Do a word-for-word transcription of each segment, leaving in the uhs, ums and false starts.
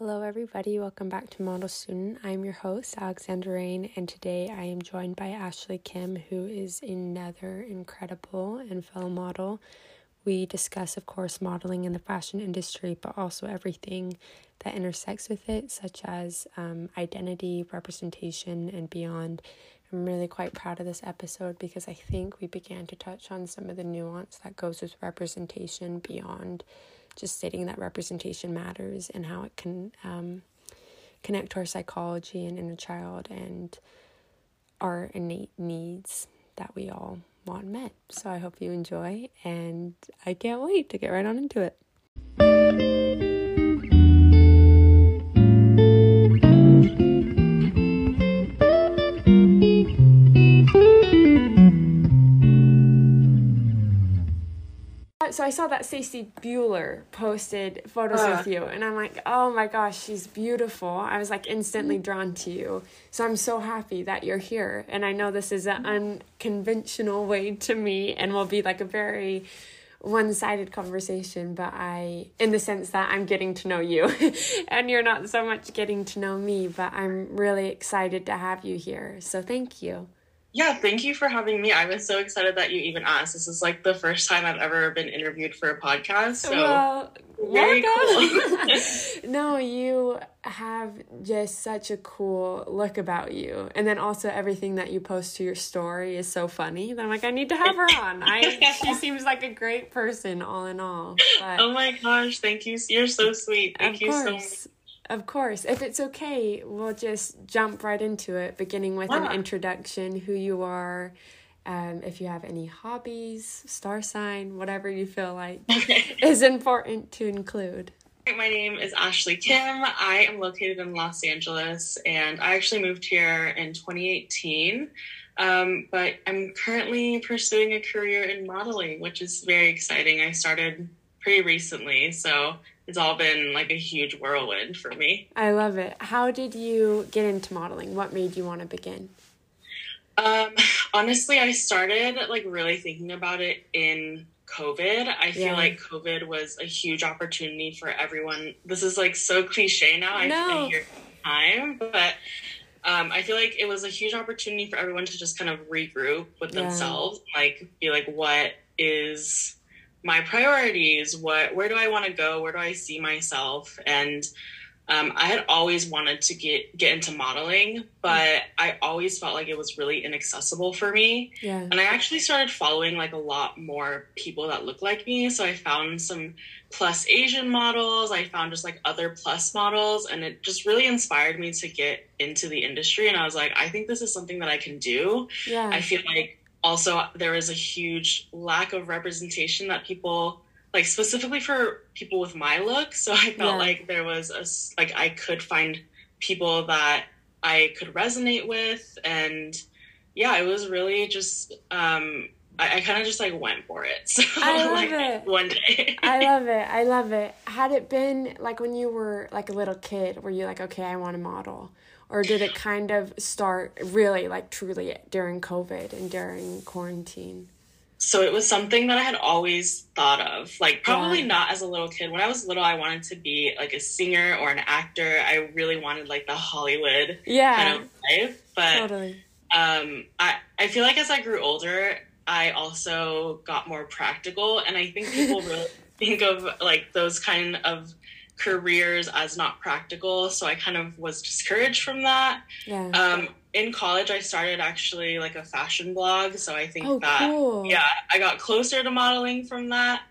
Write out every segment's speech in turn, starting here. Hello everybody, welcome back to Model Student. I'm your host, Alexandra Rain, and today I am joined by Ashley Kim, who is another incredible and fellow model. We discuss, of course, modeling in the fashion industry, but also everything that intersects with it, such as um, identity, representation, and beyond. I'm really quite proud of this episode because I think we began to touch on some of the nuance that goes with representation beyond just stating that representation matters and how it can um, connect to our psychology and inner child and our innate needs that we all want met. So I hope you enjoy, and I can't wait to get right on into it. So I saw that Stacey Bueller posted photos uh. with you, and I'm like, oh my gosh, she's beautiful. I was like instantly drawn to you. So I'm so happy that you're here. And I know this is an unconventional way to meet and will be like a very one-sided conversation, but I, in the sense that I'm getting to know you and you're not so much getting to know me, but I'm really excited to have you here. So thank you. Yeah, thank you for having me. I was so excited that you even asked. This is like the first time I've ever been interviewed for a podcast. So well, very cool. No, you have just such a cool look about you. And then also everything that you post to your story is so funny. I'm like, I need to have her on. I she seems like a great person all in all. But oh my gosh, thank you. You're so sweet. Thank you so much. Of course. If it's okay, we'll just jump right into it, beginning with wow. an introduction, who you are, um, if you have any hobbies, star sign, whatever you feel like is important to include. My name is Ashley Kim. I am located in Los Angeles, and I actually moved here in twenty eighteen, um, but I'm currently pursuing a career in modeling, which is very exciting. I started pretty recently, so it's all been like a huge whirlwind for me. I love it. How did you get into modeling? What made you want to begin? Um, honestly, I started like really thinking about it in COVID. I yeah. feel like COVID was a huge opportunity for everyone. This is like so cliche now. No. I hear time, but um, I feel like it was a huge opportunity for everyone to just kind of regroup with yeah. themselves, like be like, what is my priorities, what, where do I want to go? Where do I see myself? And um, I had always wanted to get, get into modeling, but I always felt like it was really inaccessible for me. Yeah. And I actually started following like a lot more people that look like me. So I found some plus Asian models. I found just like other plus models, and it just really inspired me to get into the industry. And I was like, I think this is something that I can do. Yeah. I feel like also, there is a huge lack of representation that people, like specifically for people with my look. So I felt yeah. like there was a, like I could find people that I could resonate with. And yeah, it was really just, um, I, I kind of just like went for it. So I love like, it. One day. I love it. I love it. Had it been like when you were like a little kid, were you like, okay, I want to model? Or did it kind of start really, like, truly during COVID and during quarantine? So it was something that I had always thought of. Like, probably yeah. not as a little kid. When I was little, I wanted to be, like, a singer or an actor. I really wanted, like, the Hollywood yeah. kind of life. But totally. um, I, I feel like as I grew older, I also got more practical. And I think people really think of, like, those kind of careers as not practical, so I kind of was discouraged from that. Yeah. Um, in college, I started actually like a fashion blog, so I think oh, that cool. yeah, I got closer to modeling from that.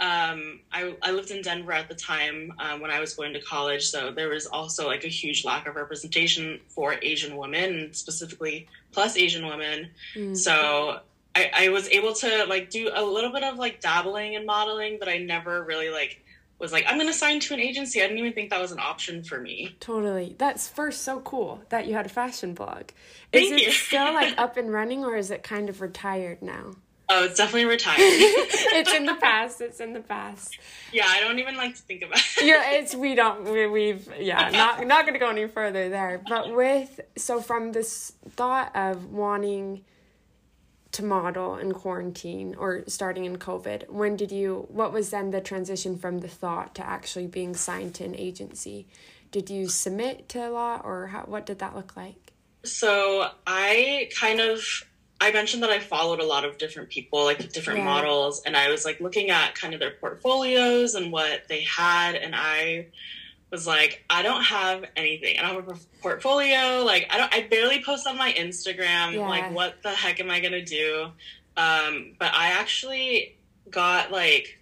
Um, I I lived in Denver at the time um, when I was going to college, so there was also like a huge lack of representation for Asian women, specifically plus Asian women. Mm-hmm. So I, I was able to like do a little bit of like dabbling in modeling, but I never really like. was like, I'm going to sign to an agency. I didn't even think that was an option for me. Totally. That's first so cool that you had a fashion blog. Is Thank it you. Still like up and running, or is it kind of retired now? Oh, it's definitely retired. It's in the past. It's in the past. Yeah, I don't even like to think about it. Yeah, it's, we don't, we, we've, yeah, not not going to go any further there. But with, so from this thought of wanting to model in quarantine or starting in COVID? When did you, what was then the transition from the thought to actually being signed to an agency? Did you submit to a lot, or how, what did that look like? So I kind of, I mentioned that I followed a lot of different people, like different yeah. models, and I was like looking at kind of their portfolios and what they had, and I was like, I don't have anything. I don't have a portfolio. Like, I don't, I barely post on my Instagram. Yeah. Like, what the heck am I going to do? Um, but I actually got like,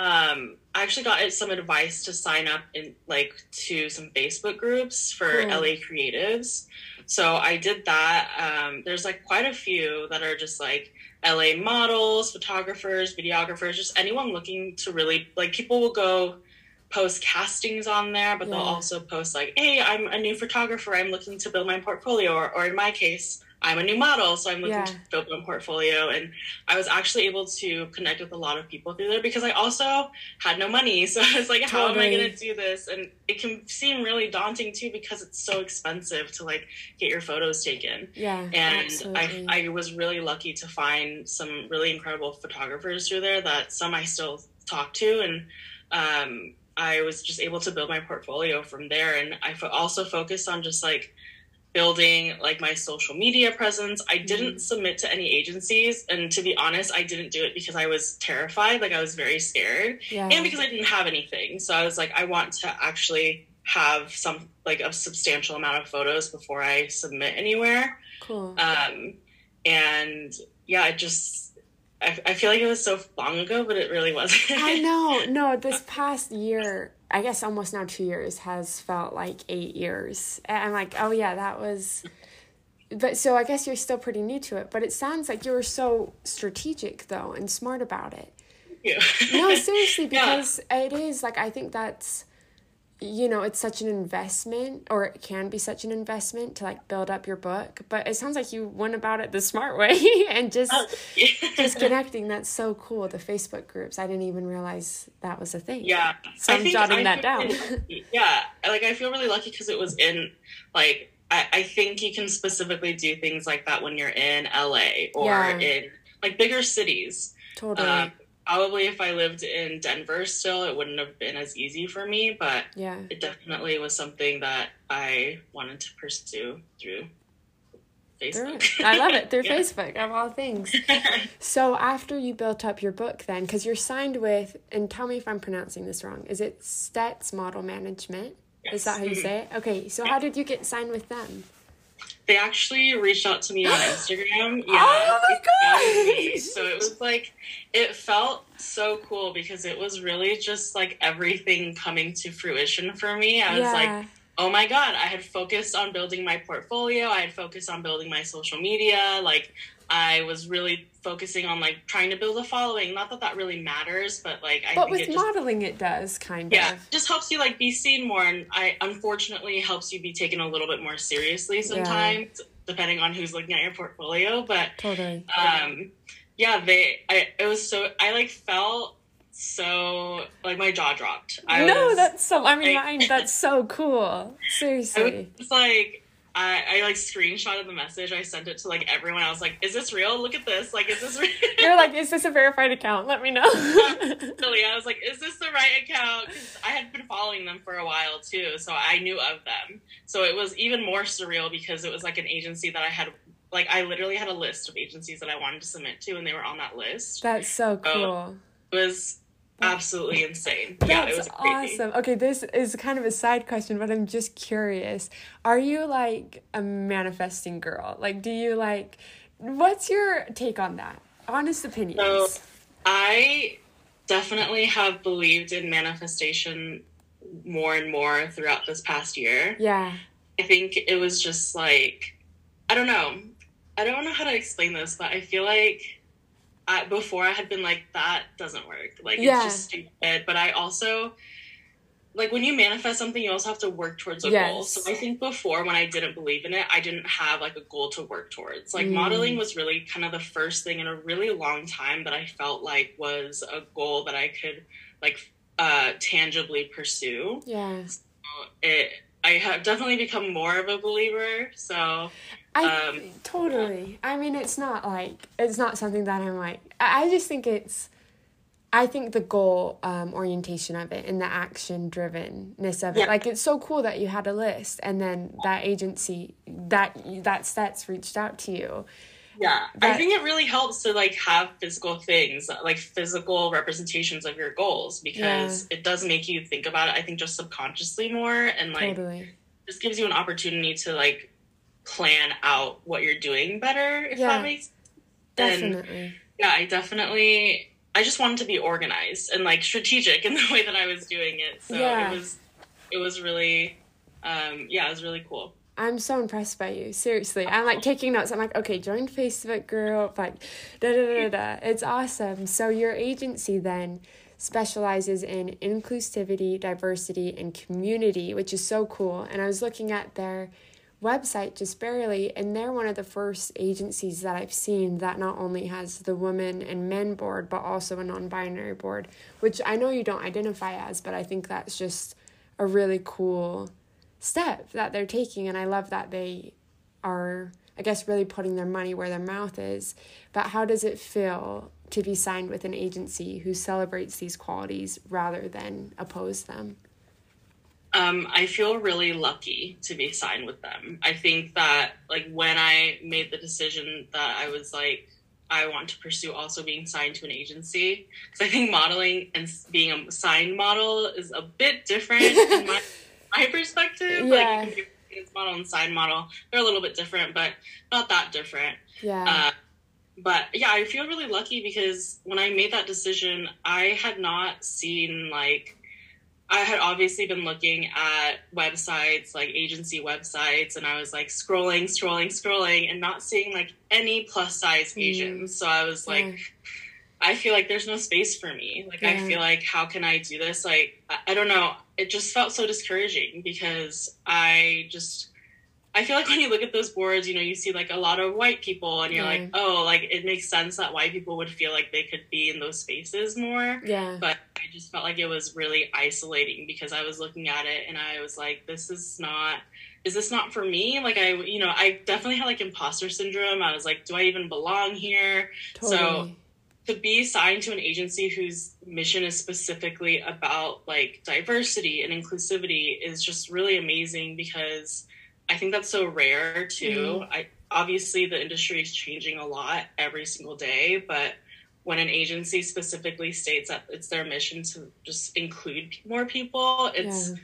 um, I actually got some advice to sign up in like to some Facebook groups for cool. L A creatives. So I did that. Um, there's like quite a few that are just like L A models, photographers, videographers, just anyone looking to really, like, people will go post castings on there, but yeah. they'll also post like, hey, I'm a new photographer, I'm looking to build my portfolio, or, or in my case, I'm a new model, so I'm looking yeah. to build my portfolio. And I was actually able to connect with a lot of people through there, because I also had no money, so I was like, how totally. am I gonna do this? And it can seem really daunting too, because it's so expensive to like get your photos taken. Yeah, and absolutely. I I was really lucky to find some really incredible photographers through there, that some I still talk to, and um I was just able to build my portfolio from there. And I fo- also focused on just like building like my social media presence. I didn't mm. submit to any agencies. And to be honest, I didn't do it because I was terrified. Like, I was very scared yeah. and because I didn't have anything. So I was like, I want to actually have some, like, a substantial amount of photos before I submit anywhere. Cool. Um, and yeah, it just, I feel like it was so long ago, but it really wasn't. I know. No, this past year, I guess almost now two years, has felt like eight years. And I'm like, oh, yeah, that was... But so I guess you're still pretty new to it. But it sounds like you were so strategic, though, and smart about it. Yeah. No, seriously, because yeah. it is, like, I think that's... you know, it's such an investment, or it can be such an investment to like build up your book, but it sounds like you went about it the smart way and just, oh, yeah. just connecting. That's so cool. The Facebook groups. I didn't even realize that was a thing. Yeah. So I'm jotting I that down. Really, yeah. Like, I feel really lucky because it was in like, I, I think you can specifically do things like that when you're in L A or yeah. in like bigger cities. Totally. Uh, Probably if I lived in Denver still, it wouldn't have been as easy for me, but yeah. it definitely was something that I wanted to pursue through Facebook. Through, I love it. Through yeah. Facebook, of all things. So after you built up your book then, because you're signed with, and tell me if I'm pronouncing this wrong, is it Stets Model Management? Yes. Is that how you mm-hmm. say it? Okay, so yeah. how did you get signed with them? They actually reached out to me on Instagram. Yeah, oh my gosh! So it was like, it felt so cool because it was really just like everything coming to fruition for me. I yeah. was like, oh my God, I had focused on building my portfolio. I had focused on building my social media. Like, I was really focusing on like trying to build a following. Not that that really matters, but like, I but think with it just, modeling, it does kind yeah, of. Yeah, just helps you like be seen more, and I unfortunately helps you be taken a little bit more seriously sometimes, yeah. depending on who's looking at your portfolio. But totally. um, yeah, they. I it was so I like felt. So, like, my jaw dropped. I no, was, that's so, I mean, like, mine, that's so cool. Seriously. I was, like, I, I, like, screenshotted the message. I sent it to, like, everyone. I was like, is this real? Look at this. Like, is this real? You're like, is this a verified account? Let me know. So, yeah, I was like, is this the right account? Because I had been following them for a while, too, so I knew of them. So it was even more surreal because it was, like, an agency that I had... Like, I literally had a list of agencies that I wanted to submit to, and they were on that list. That's so cool. So it was... absolutely insane. That's yeah, it was crazy. Awesome. Okay, this is kind of a side question, but I'm just curious. Are you like a manifesting girl? Like, do you like, what's your take on that? Honest opinions. So, I definitely have believed in manifestation more and more throughout this past year. Yeah. I think it was just like, I don't know. I don't know how to explain this, but I feel like I, before I had been like, that doesn't work. Like, yeah. it's just stupid. But I also, like, when you manifest something, you also have to work towards a yes. goal. So I think before, when I didn't believe in it, I didn't have, like, a goal to work towards. Like, mm. modeling was really kind of the first thing in a really long time that I felt like was a goal that I could, like, uh, tangibly pursue. Yeah. So it, I have definitely become more of a believer, so... I um, totally. I mean, it's not like it's not something that I'm like. I just think it's. I think the goal um, orientation of it and the action drivenness of it, yeah. like it's so cool that you had a list, and then that agency that that Stets reached out to you. Yeah, that, I think it really helps to like have physical things, like physical representations of your goals, because yeah. it does make you think about it. I think just subconsciously more, and like totally. This gives you an opportunity to like. Plan out what you're doing better, if yeah, that makes sense. Definitely. And, yeah, I definitely, I just wanted to be organized and, like, strategic in the way that I was doing it. So yeah. it was, it was really, um, yeah, it was really cool. I'm so impressed by you. Seriously. I'm, like, taking notes. I'm like, okay, join Facebook group, like, da-da-da-da. It's awesome. So your agency then specializes in inclusivity, diversity, and community, which is so cool. And I was looking at their website just barely, and they're one of the first agencies that I've seen that not only has the women and men board, but also a non-binary board, which I know you don't identify as, but I think that's just a really cool step that they're taking, and I love that they are, I guess, really putting their money where their mouth is. But how does it feel to be signed with an agency who celebrates these qualities rather than oppose them? Um, I feel really lucky to be signed with them. I think that, like, when I made the decision that I was, like, I want to pursue also being signed to an agency, because I think modeling and being a signed model is a bit different in my, my perspective. Yeah. Like, you can be a model and signed model. They're a little bit different, but not that different. Yeah. Uh, but, yeah, I feel really lucky because when I made that decision, I had not seen, like, I had obviously been looking at websites, like agency websites, and I was like scrolling, scrolling, scrolling, and not seeing like any plus size Asians. Mm. So I was like, yeah. I feel like there's no space for me. Like, yeah. I feel like, how can I do this? Like, I, I don't know. It just felt so discouraging because I just, I feel like when you look at those boards, you know, you see like a lot of white people and you're yeah. like, oh, like it makes sense that white people would feel like they could be in those spaces more. Yeah. But I just felt like it was really isolating because I was looking at it and I was like, this is not, is this not for me? Like I, you know, I definitely had like imposter syndrome. I was like, do I even belong here? Totally. So to be signed to an agency whose mission is specifically about like diversity and inclusivity is just really amazing because I think that's so rare too. Mm. I obviously the industry is changing a lot every single day, but when an agency specifically states that it's their mission to just include more people, it's yeah.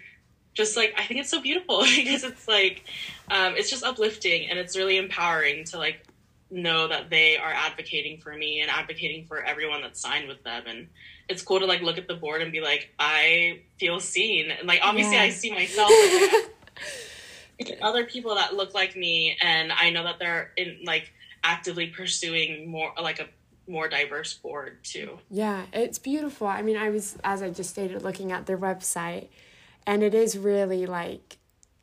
just like, I think it's so beautiful because it's like, um, it's just uplifting and it's really empowering to like know that they are advocating for me and advocating for everyone that's signed with them. And it's cool to like look at the board and be like, I feel seen. And like, obviously yeah. I see myself. Like, other people that look like me, and I know that they're in like actively pursuing more like a more diverse board too. Yeah, it's beautiful. I mean, I was, as I just stated, looking at their website, and it is really like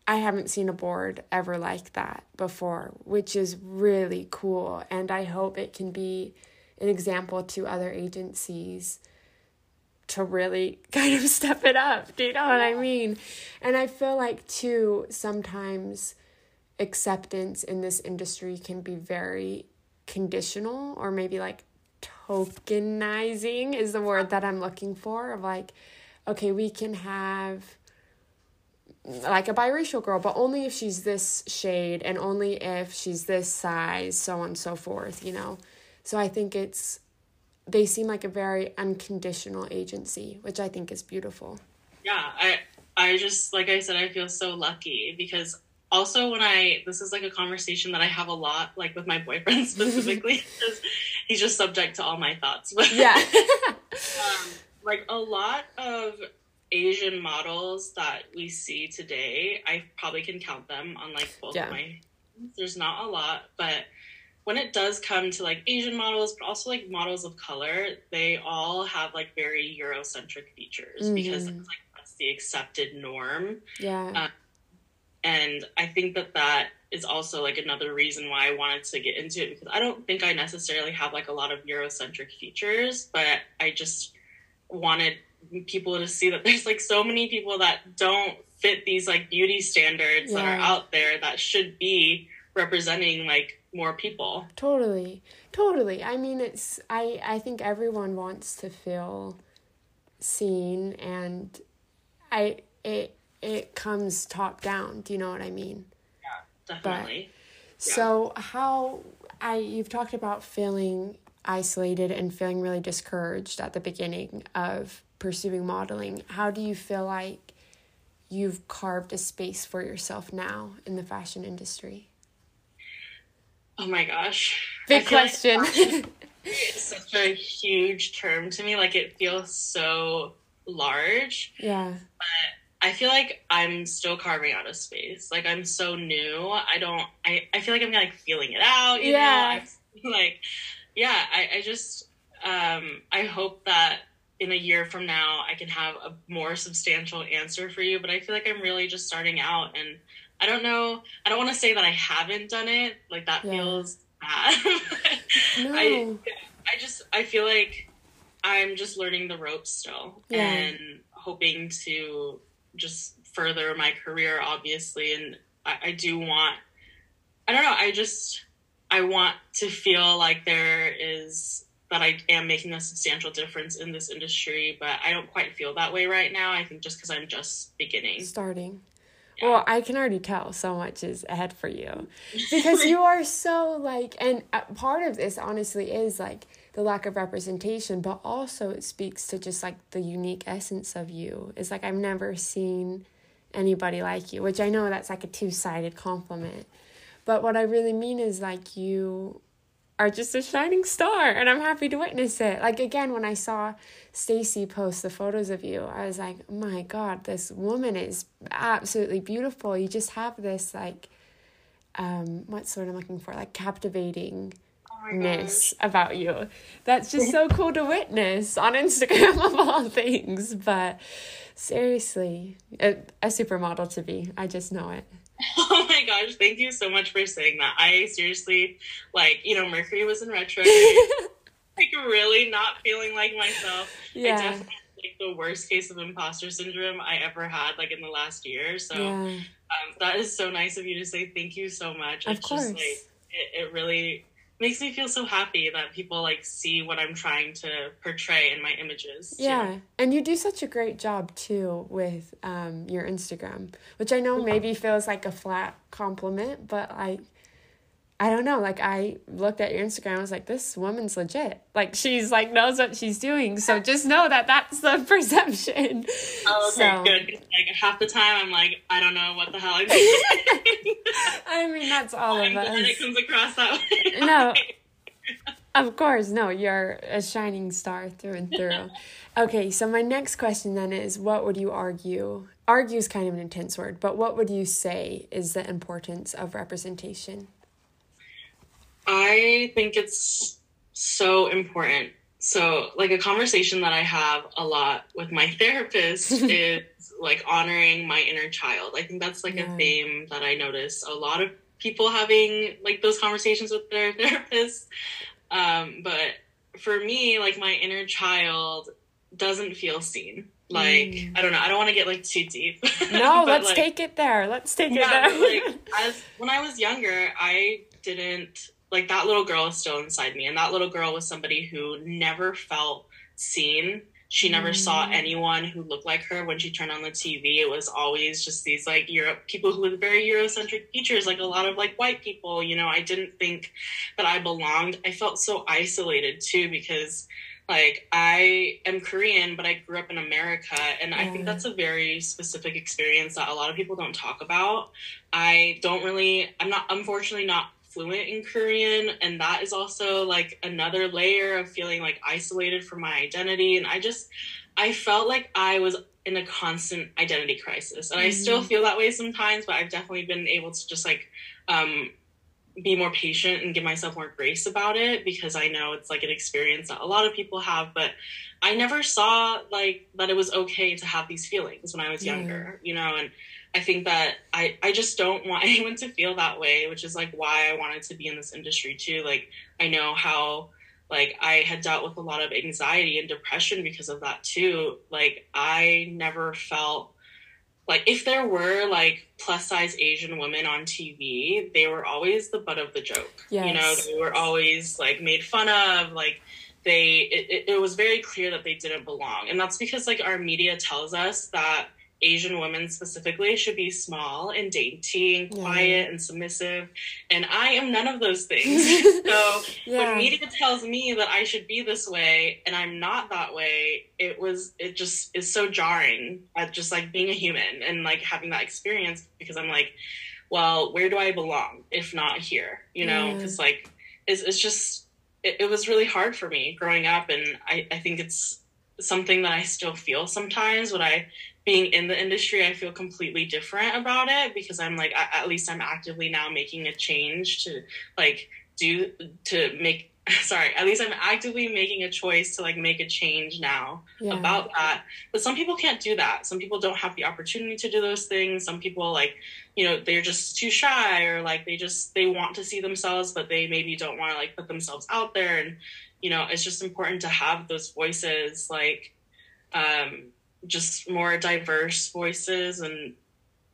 I haven't seen a board ever like that before, which is really cool. And I hope it can be an example to other agencies to really kind of step it up. Do you know what I mean? And I feel like, too, sometimes acceptance in this industry can be very conditional, or maybe like tokenizing is the word that I'm looking for, of like, okay, we can have like a biracial girl, but only if she's this shade and only if she's this size, so on and so forth, you know? So I think it's they seem like a very unconditional agency, which I think is beautiful. Yeah, I I just, like I said, I feel so lucky because also when I, this is like a conversation that I have a lot, like with my boyfriend specifically, because he's just subject to all my thoughts. But yeah. um, like a lot of Asian models that we see today, I probably can count them on like both yeah. of my, there's not a lot, but when it does come to like Asian models, but also like models of color, they all have like very Eurocentric features mm-hmm. because that's, like, that's the accepted norm. Yeah. Uh, and I think that that is also like another reason why I wanted to get into it, because I don't think I necessarily have like a lot of Eurocentric features, but I just wanted people to see that there's like so many people that don't fit these like beauty standards yeah. that are out there that should be representing like more people. Totally. Totally. I mean, it's, I, I think everyone wants to feel seen, and I, it, it comes top down. Do you know what I mean? Yeah, definitely. But, yeah. So how I, you've talked about feeling isolated and feeling really discouraged at the beginning of pursuing modeling. How do you feel like you've carved a space for yourself now in the fashion industry? Oh my gosh. Big question. Like, it's such a huge term to me. Like, it feels so large. Yeah. But I feel like I'm still carving out a space. Like, I'm so new. I don't, I, I feel like I'm like feeling it out. You yeah. know? I, like, yeah, I, I just, um, I hope that in a year from now, I can have a more substantial answer for you. But I feel like I'm really just starting out, and I don't know. I don't want to say that I haven't done it. Like, that yeah. feels bad. No. I, I just, I feel like I'm just learning the ropes still, yeah. and hoping to just further my career, obviously. And I, I do want, I don't know. I just, I want to feel like there is, that I am making a substantial difference in this industry, but I don't quite feel that way right now. I think just because I'm just beginning. Starting. Yeah. Well, I can already tell so much is ahead for you, because you are so like, and part of this honestly is like the lack of representation, but also it speaks to just like the unique essence of you. It's like, I've never seen anybody like you, which I know that's like a two-sided compliment. But what I really mean is like you are just a shining star, and I'm happy to witness it. Like, again, when I saw Stacey post the photos of you, I was like, my God, this woman is absolutely beautiful. You just have this like, um, what's the word I'm looking for? Like, captivatingness oh about you. That's just so cool to witness on Instagram of all things. But seriously, a, a supermodel to be. I just know it. Oh my gosh, thank you so much for saying that. I seriously, like, you know, Mercury was in retrograde. Like, really not feeling like myself. Yeah. I definitely had, like, the worst case of imposter syndrome I ever had, like, in the last year. So yeah. um, that is so nice of you to say. Thank you so much. Of it's course. Just, like, it, it really makes me feel so happy that people, like, see what I'm trying to portray in my images. Yeah, too. And you do such a great job, too, with um your Instagram, which I know maybe feels like a flat compliment, but, like, I don't know. Like, I looked at your Instagram, I was like, this woman's legit. Like, she's, like, knows what she's doing, so just know that that's the perception. Oh, okay, so. Good. Like, half the time, I'm like, I don't know what the hell I'm doing. I mean, that's all I'm of us. I'm glad it comes across that way. No, of course, no, you're a shining star through and through. Okay, so my next question then is, what would you argue? Argue is kind of an intense word, but what would you say is the importance of representation? I think it's so important. So, like, a conversation that I have a lot with my therapist is, like, honoring my inner child. I think that's, like, yeah. a theme that I notice a lot of people having, like, those conversations with their therapists. Um, but for me, like, my inner child doesn't feel seen. Like, mm. I don't know. I don't want to get, like, too deep. No, but, let's like, take it there. Let's take yeah, it there. Like, as, when I was younger, I didn't... Like, that little girl is still inside me. And that little girl was somebody who never felt seen. She never mm. saw anyone who looked like her. When she turned on the T V, it was always just these, like, Europe people who with very Eurocentric features, like a lot of, like, white people. You know, I didn't think that I belonged. I felt so isolated, too, because, like, I am Korean, but I grew up in America. And yeah. I think that's a very specific experience that a lot of people don't talk about. I don't really, I'm not, unfortunately not fluent in Korean, and that is also like another layer of feeling like isolated from my identity. And I just I felt like I was in a constant identity crisis, and mm-hmm. I still feel that way sometimes, but I've definitely been able to just like um be more patient and give myself more grace about it, because I know it's like an experience that a lot of people have, but I never saw like that it was okay to have these feelings when I was younger, yeah. you know. And I think that I, I just don't want anyone to feel that way, which is, like, why I wanted to be in this industry, too. Like, I know how, like, I had dealt with a lot of anxiety and depression because of that, too. Like, I never felt like if there were like plus size Asian women on T V, they were always the butt of the joke. Yes. You know, they were always like made fun of, like they, it, it was very clear that they didn't belong. And that's because like our media tells us that Asian women specifically should be small and dainty and quiet yeah. and submissive. And I am none of those things. So yeah. when media tells me that I should be this way and I'm not that way, it was, it just is so jarring at just like being a human and like having that experience, because I'm like, well, where do I belong if not here? You know, because yeah. like, it's, it's just, it, it was really hard for me growing up. And I, I think it's something that I still feel sometimes when I, being in the industry, I feel completely different about it, because I'm like, at least I'm actively now making a change to like do, to make, sorry, at least I'm actively making a choice to like make a change now yeah. about that. But some people can't do that. Some people don't have the opportunity to do those things. Some people like, you know, they're just too shy, or like, they just, they want to see themselves, but they maybe don't want to like put themselves out there. And, you know, it's just important to have those voices, like, um, just more diverse voices. And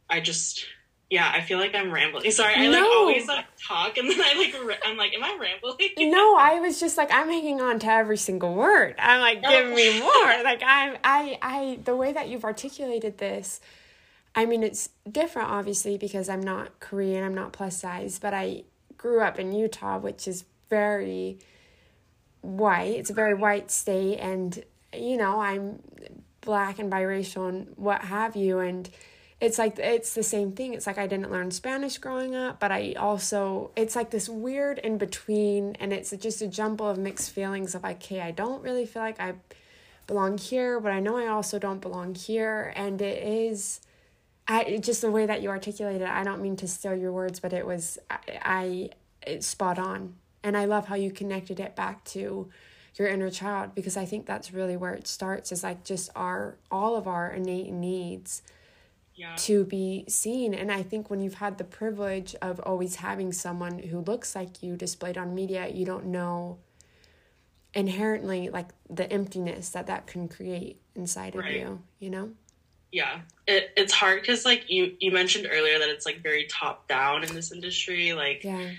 I just, yeah, I feel like I'm rambling. Sorry, I no. like always like talk and then I like, ra- I'm like, am I rambling? No, I was just like, I'm hanging on to every single word. I'm like, give oh. me more. Like I'm, I, I, the way that you've articulated this, I mean, it's different obviously because I'm not Korean, I'm not plus size, but I grew up in Utah, which is very white. It's a very white state. And, you know, I'm Black and biracial and what have you, and it's like it's the same thing. It's like I didn't learn Spanish growing up, but I also, it's like this weird in between, and it's just a jumble of mixed feelings of like, okay, I don't really feel like I belong here, but I know I also don't belong here. And it is, I it just the way that you articulated it, I don't mean to steal your words, but it was I, I it's spot on, and I love how you connected it back to your inner child, because I think that's really where it starts, is like just our, all of our innate needs yeah. to be seen. And I think when you've had the privilege of always having someone who looks like you displayed on media, you don't know inherently like the emptiness that that can create inside right. of you, you know? Yeah. It, it's hard. Cause like you, you mentioned earlier that it's like very top down in this industry. Like yeah.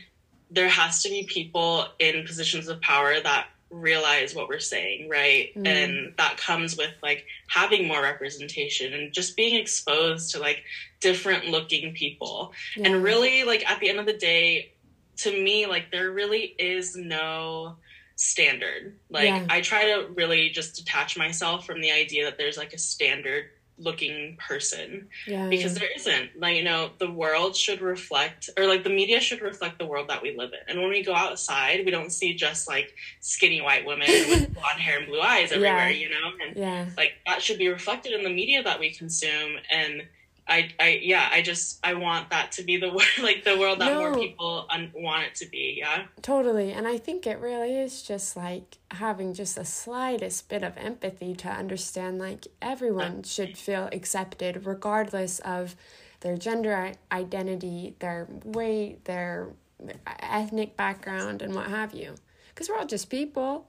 there has to be people in positions of power that realize what we're saying, right? Mm. And that comes with like having more representation and just being exposed to like different looking people. Yeah. And really, like at the end of the day, to me, like there really is no standard. Like yeah. I try to really just detach myself from the idea that there's like a standard looking person yeah, because yeah. there isn't. Like, you know, the world should reflect, or like the media should reflect the world that we live in. And when we go outside, we don't see just like skinny white women with blonde hair and blue eyes everywhere, yeah. you know? And yeah. like that should be reflected in the media that we consume. And I, I, yeah, I just, I want that to be the world, like the world that no. more people un- want it to be. Yeah, totally. And I think it really is just like having just the slightest bit of empathy to understand, like everyone yeah. should feel accepted regardless of their gender identity, their weight, their ethnic background, and what have you. Because we're all just people.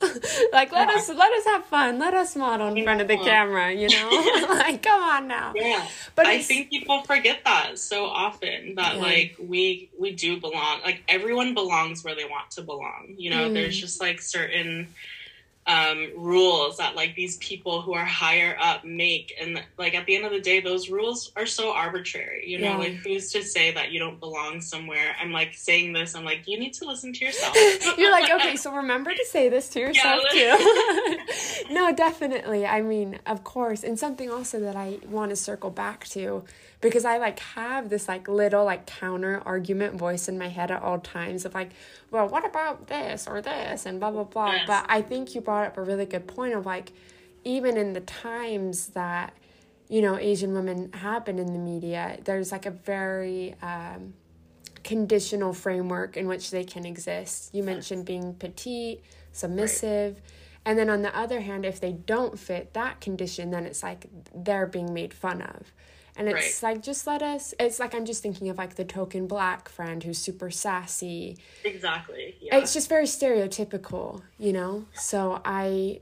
Like, let yeah. us let us have fun. Let us model in yeah. front of the camera, you know? Like, come on now. Yeah. But I think people forget that so often, that, yeah. like, we we do belong. Like, everyone belongs where they want to belong. You know, mm. there's just, like, certain um, rules that, like, these people who are higher up make. And, like, at the end of the day, those rules are so arbitrary. You know, yeah. like, who's to say that you don't belong somewhere? I'm, like, saying this. I'm, like, you need to listen to yourself. You're like, okay, so remember to say this to yourself, yeah, too. No, definitely. I mean, of course. And something also that I want to circle back to, because I, like, have this, like, little, like, counter-argument voice in my head at all times of, like, well, what about this or this and blah, blah, blah. Yes. But I think you brought up a really good point of, like, even in the times that, you know, Asian women have been in the media, there's, like, a very um, conditional framework in which they can exist. You mentioned being petite, submissive. Right. And then on the other hand, if they don't fit that condition, then it's, like, they're being made fun of. And it's right. like, just let us, it's like, I'm just thinking of like the token Black friend who's super sassy. Exactly. Yeah. It's just very stereotypical, you know? So I,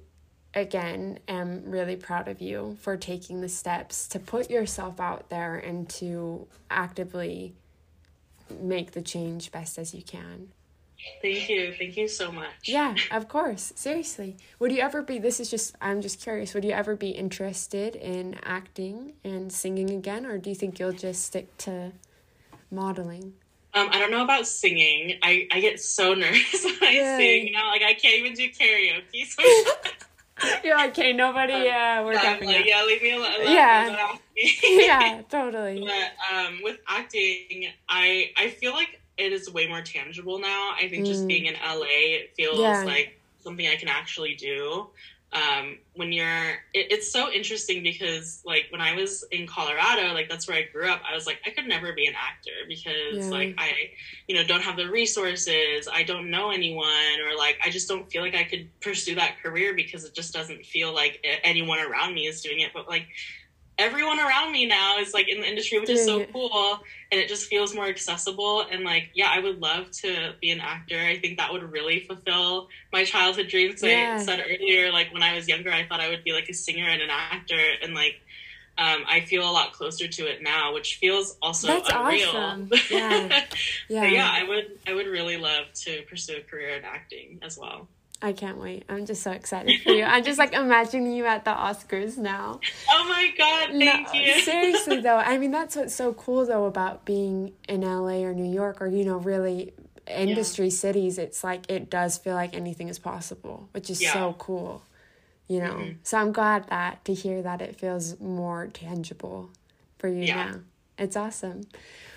again, am really proud of you for taking the steps to put yourself out there and to actively make the change best as you can. Thank you. Thank you so much. Yeah, of course. Seriously. Would you ever be, this is just, I'm just curious, would you ever be interested in acting and singing again, or do you think you'll just stick to modeling? Um, I don't know about singing. I, I get so nervous when I yeah. sing, you know, like I can't even do karaoke. So you're like, okay, nobody, yeah, uh, we're definitely. Like, yeah, leave me alone. Yeah, yeah, totally. But um, with acting, I I feel like it is way more tangible now. I think mm. just being in L A, it feels yeah. like something I can actually do. Um, when you're, it, it's so interesting because like when I was in Colorado, like that's where I grew up, I was like, I could never be an actor because yeah. like I, you know, don't have the resources. I don't know anyone, or like, I just don't feel like I could pursue that career because it just doesn't feel like anyone around me is doing it. But like everyone around me now is like in the industry, which Dude. is so cool. And it just feels more accessible. And like, yeah, I would love to be an actor. I think that would really fulfill my childhood dreams. Yeah. I said earlier, like when I was younger, I thought I would be like a singer and an actor. And like, um, I feel a lot closer to it now, which feels also That's unreal. Awesome. Yeah. Yeah. But yeah, I would, I would really love to pursue a career in acting as well. I can't wait. I'm just so excited for you. I'm just like imagining you at the Oscars now. Oh my God, thank no, you. Seriously though, I mean, that's what's so cool though about being in L A or New York or, you know, really industry yeah. cities. It's like, it does feel like anything is possible, which is yeah. so cool, you know? Mm-hmm. So I'm glad that to hear that it feels more tangible for you yeah. now. It's awesome.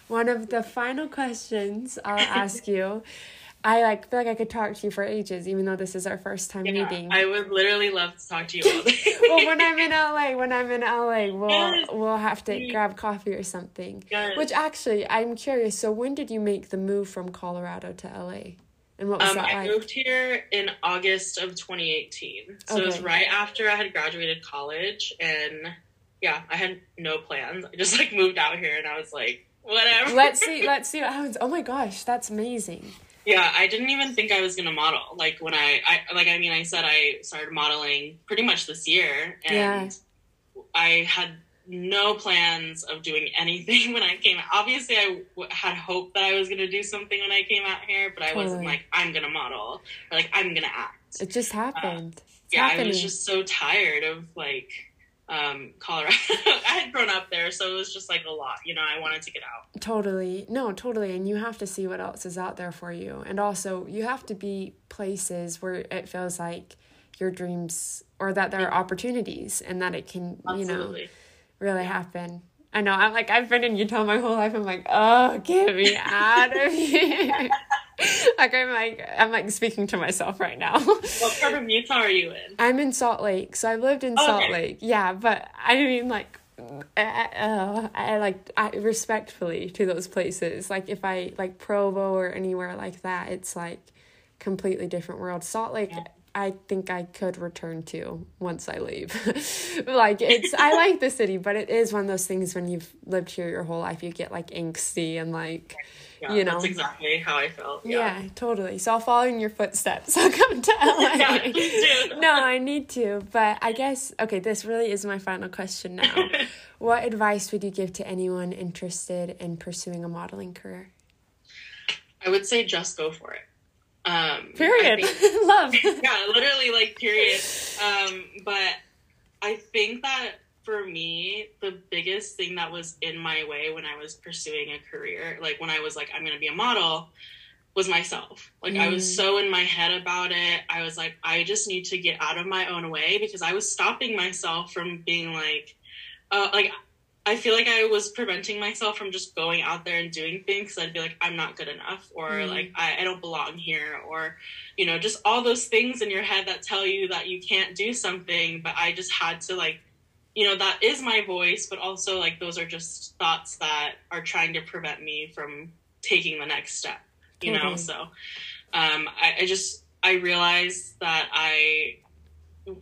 One of the final questions I'll ask you, I like feel like I could talk to you for ages, even though this is our first time yeah, meeting. I would literally love to talk to you all day. Well, when I'm in L A, when I'm in L A, we'll yes. we'll have to grab coffee or something. Yes. Which actually, I'm curious. So, when did you make the move from Colorado to L A, and what was um, that like? I moved here in August of twenty eighteen, so okay. it was right after I had graduated college, and yeah, I had no plans. I just like moved out here, and I was like, whatever. Let's see. Let's see what happens. Oh my gosh, that's amazing. Yeah, I didn't even think I was going to model. Like, when I, I, like, I mean, I said I started modeling pretty much this year. And yeah. I had no plans of doing anything when I came out. Obviously, I w- had hope that I was going to do something when I came out here. But I totally. wasn't like, I'm going to model. Or, like, I'm going to act. It just happened. Uh, yeah, happening. I was just so tired of, like, um Colorado. I had grown up there, so it was just like a lot, you know. I wanted to get out. Totally. No, totally. And you have to see what else is out there for you, and also you have to be places where it feels like your dreams, or that there are opportunities and that it can Absolutely. you know really yeah. happen. I know, I'm like, I've been in Utah my whole life. I'm like, oh, get me out of here. Like, I'm like, I'm like speaking to myself right now. What part of Utah are you in? I'm in Salt Lake. So I lived in oh, Salt okay. Lake. Yeah. But I mean, like, I, uh, I like, I respectfully to those places. Like if I like Provo or anywhere like that, it's like completely different world. Salt Lake, yeah. I think I could return to once I leave. Like it's, I like the city, but it is one of those things when you've lived here your whole life, you get like angsty and like, yeah, you know, that's exactly how I felt. Yeah. yeah, totally. So I'll follow in your footsteps. I'll come to L A. Yeah, please do. No, I need to. But I guess, okay, this really is my final question now. What advice would you give to anyone interested in pursuing a modeling career? I would say just go for it. Um, period. Think, Love. Yeah, literally, like, period. Um, but I think that for me, the biggest thing that was in my way when I was pursuing a career, like when I was like, I'm going to be a model, was myself. Like mm. I was so in my head about it. I was like, I just need to get out of my own way, because I was stopping myself from being like, uh, like I feel like I was preventing myself from just going out there and doing things. I'd be like, I'm not good enough, or mm. like, I, I don't belong here, or, you know, just all those things in your head that tell you that you can't do something. But I just had to like, you know, that is my voice, but also like those are just thoughts that are trying to prevent me from taking the next step, you mm-hmm. know? So um, I, I just, I realized that I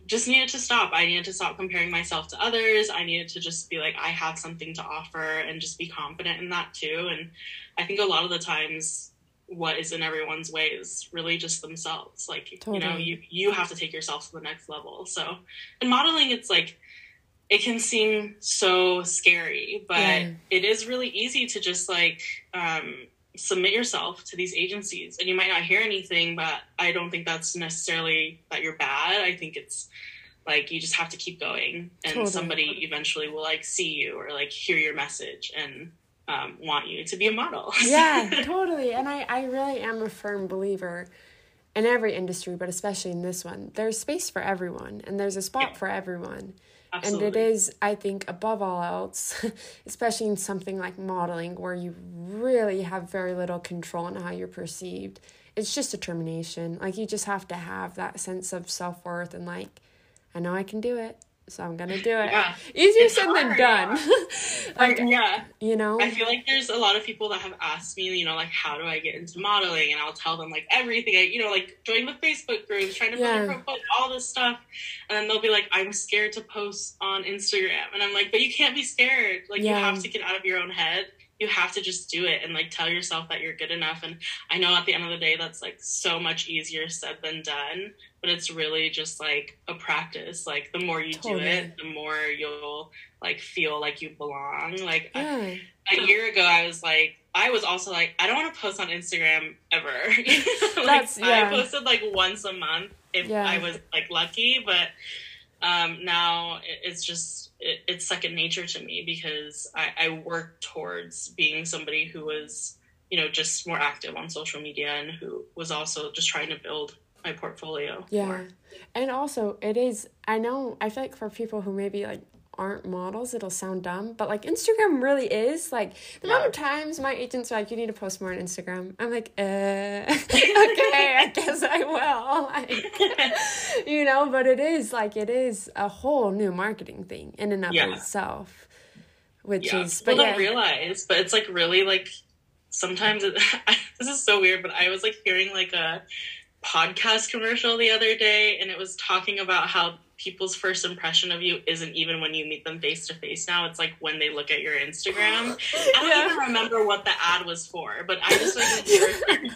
just needed to stop. I needed to stop comparing myself to others. I needed to just be like, I have something to offer, and just be confident in that too. And I think a lot of the times what is in everyone's way is really just themselves. Like, totally. you know, you, you have to take yourself to the next level. So in modeling, it's like, it can seem so scary, but yeah. it is really easy to just like, um, submit yourself to these agencies, and you might not hear anything, but I don't think that's necessarily that you're bad. I think it's like, you just have to keep going, and totally. somebody eventually will like see you or like hear your message and um, want you to be a model. Yeah, totally. And I, I really am a firm believer in every industry, but especially in this one, there's space for everyone and there's a spot yeah. for everyone. Absolutely. And it is, I think, above all else, especially in something like modeling where you really have very little control on how you're perceived. It's just determination. Like, you just have to have that sense of self-worth and like, I know I can do it, so I'm going to do it. Yeah. Easier it's said hard, than done. Yeah. like, yeah. You know? I feel like there's a lot of people that have asked me, you know, like, how do I get into modeling? And I'll tell them, like, everything. I, you know, like, join the Facebook groups, trying to build yeah. a profile, all this stuff. And then they'll be like, I'm scared to post on Instagram. And I'm like, but you can't be scared. Like, yeah. you have to get out of your own head. You have to just do it and, like, tell yourself that you're good enough. And I know at the end of the day, that's, like, so much easier said than done. But it's really just, like, a practice. Like, the more you totally. do it, the more you'll, like, feel like you belong. Like, yeah. a, a year ago, I was, like, I was also, like, I don't want to post on Instagram ever. like, That's, yeah. I posted, like, once a month if yeah. I was, like, lucky. But um, now it's just, it, it's second nature to me, because I, I work towards being somebody who was, you know, just more active on social media and who was also just trying to build my portfolio. Yeah. More. And also it is, I know, I feel like for people who maybe like aren't models, it'll sound dumb, but like Instagram really is like the yeah. amount of times my agents are like, you need to post more on Instagram. I'm like, uh, okay, I guess I will. Like, you know, but it is like, it is a whole new marketing thing in and of yeah. itself, which yeah. is, but well, yeah. I realize, but it's like really like sometimes it, this is so weird, but I was like hearing like a podcast commercial the other day, and it was talking about how people's first impression of you isn't even when you meet them face to face now, it's like when they look at your Instagram. I don't yeah. even remember what the ad was for, but I just like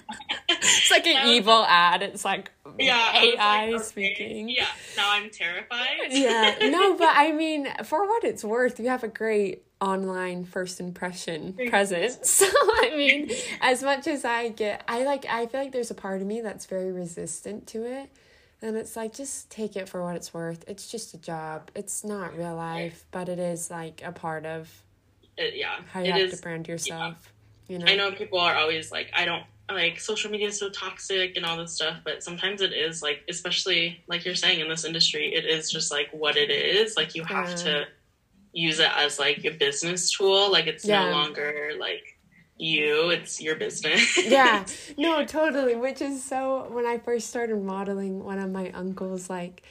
it's like an evil like, ad. It's like yeah, A I like, speaking. Okay, yeah, now I'm terrified. yeah, no, but I mean, for what it's worth, you have a great online first impression presence. So I mean, as much as I get, I like, I feel like there's a part of me that's very resistant to it. And it's like, just take it for what it's worth. It's just a job. It's not real life, but it is like a part of it, yeah. how you it have is, to brand yourself. Yeah. You know? I know people are always like, I don't, like, social media is so toxic and all this stuff, but sometimes it is like, especially like you're saying in this industry, it is just like what it is. Like, you have yeah. to use it as like a business tool. Like, it's yeah. no longer like you, it's your business. yeah no totally which is so, when I first started modeling, one of my uncles like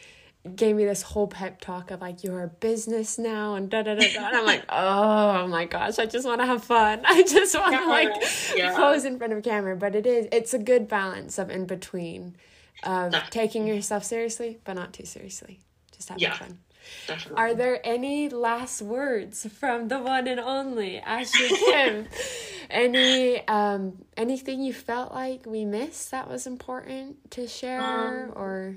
gave me this whole pep talk of like, you're a business now and da da da da. And I'm like, oh my gosh, I just want to have fun, I just want to yeah. like yeah. pose in front of a camera. But it is, it's a good balance of in between of Definitely. taking yourself seriously but not too seriously, just having yeah. fun. Definitely. Are there any last words from the one and only Ashley Kim? Any um anything you felt like we missed that was important to share? Um, or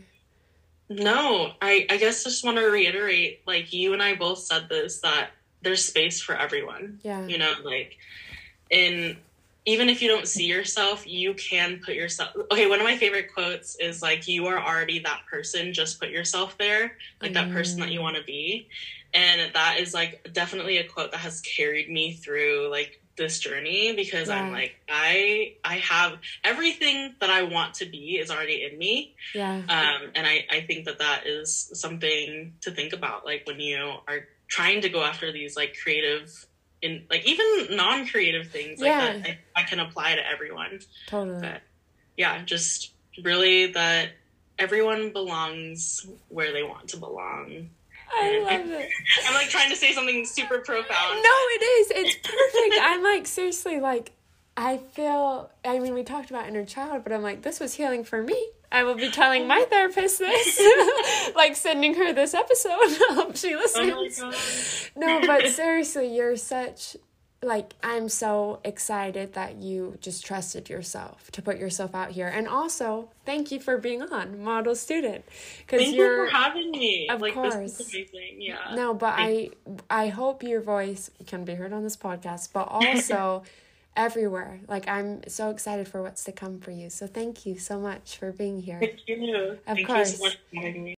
no, I I guess just want to reiterate, like, you and I both said this, that there's space for everyone. Yeah, you know, like, in even if you don't see yourself, you can put yourself. Okay, one of my favorite quotes is like, you are already that person, just put yourself there, like mm. that person that you want to be. And that is like definitely a quote that has carried me through like this journey, because yeah. I'm like, I I have everything that I want to be is already in me. Yeah. Um, and I, I think that that is something to think about, like, when you are trying to go after these like creative, in like even non-creative things like yeah. that I, I can apply to everyone. Totally. But yeah, just really that everyone belongs where they want to belong. I love I'm, it. I'm like trying to say something super profound. No, it is. It's perfect. I'm like, seriously, like, I feel, I mean, we talked about inner child, but I'm like, this was healing for me. I will be telling my therapist this, like sending her this episode. She listens. Oh my God. No, but seriously, you're such like, I'm so excited that you just trusted yourself to put yourself out here. And also, thank you for being on Model Student. Thank you're, you for having me. Of like, course. This is amazing. Yeah. No, but Thanks. I I hope your voice can be heard on this podcast, but also everywhere. Like, I'm so excited for what's to come for you. So thank you so much for being here. Thank you. Of thank course. You so much for having me.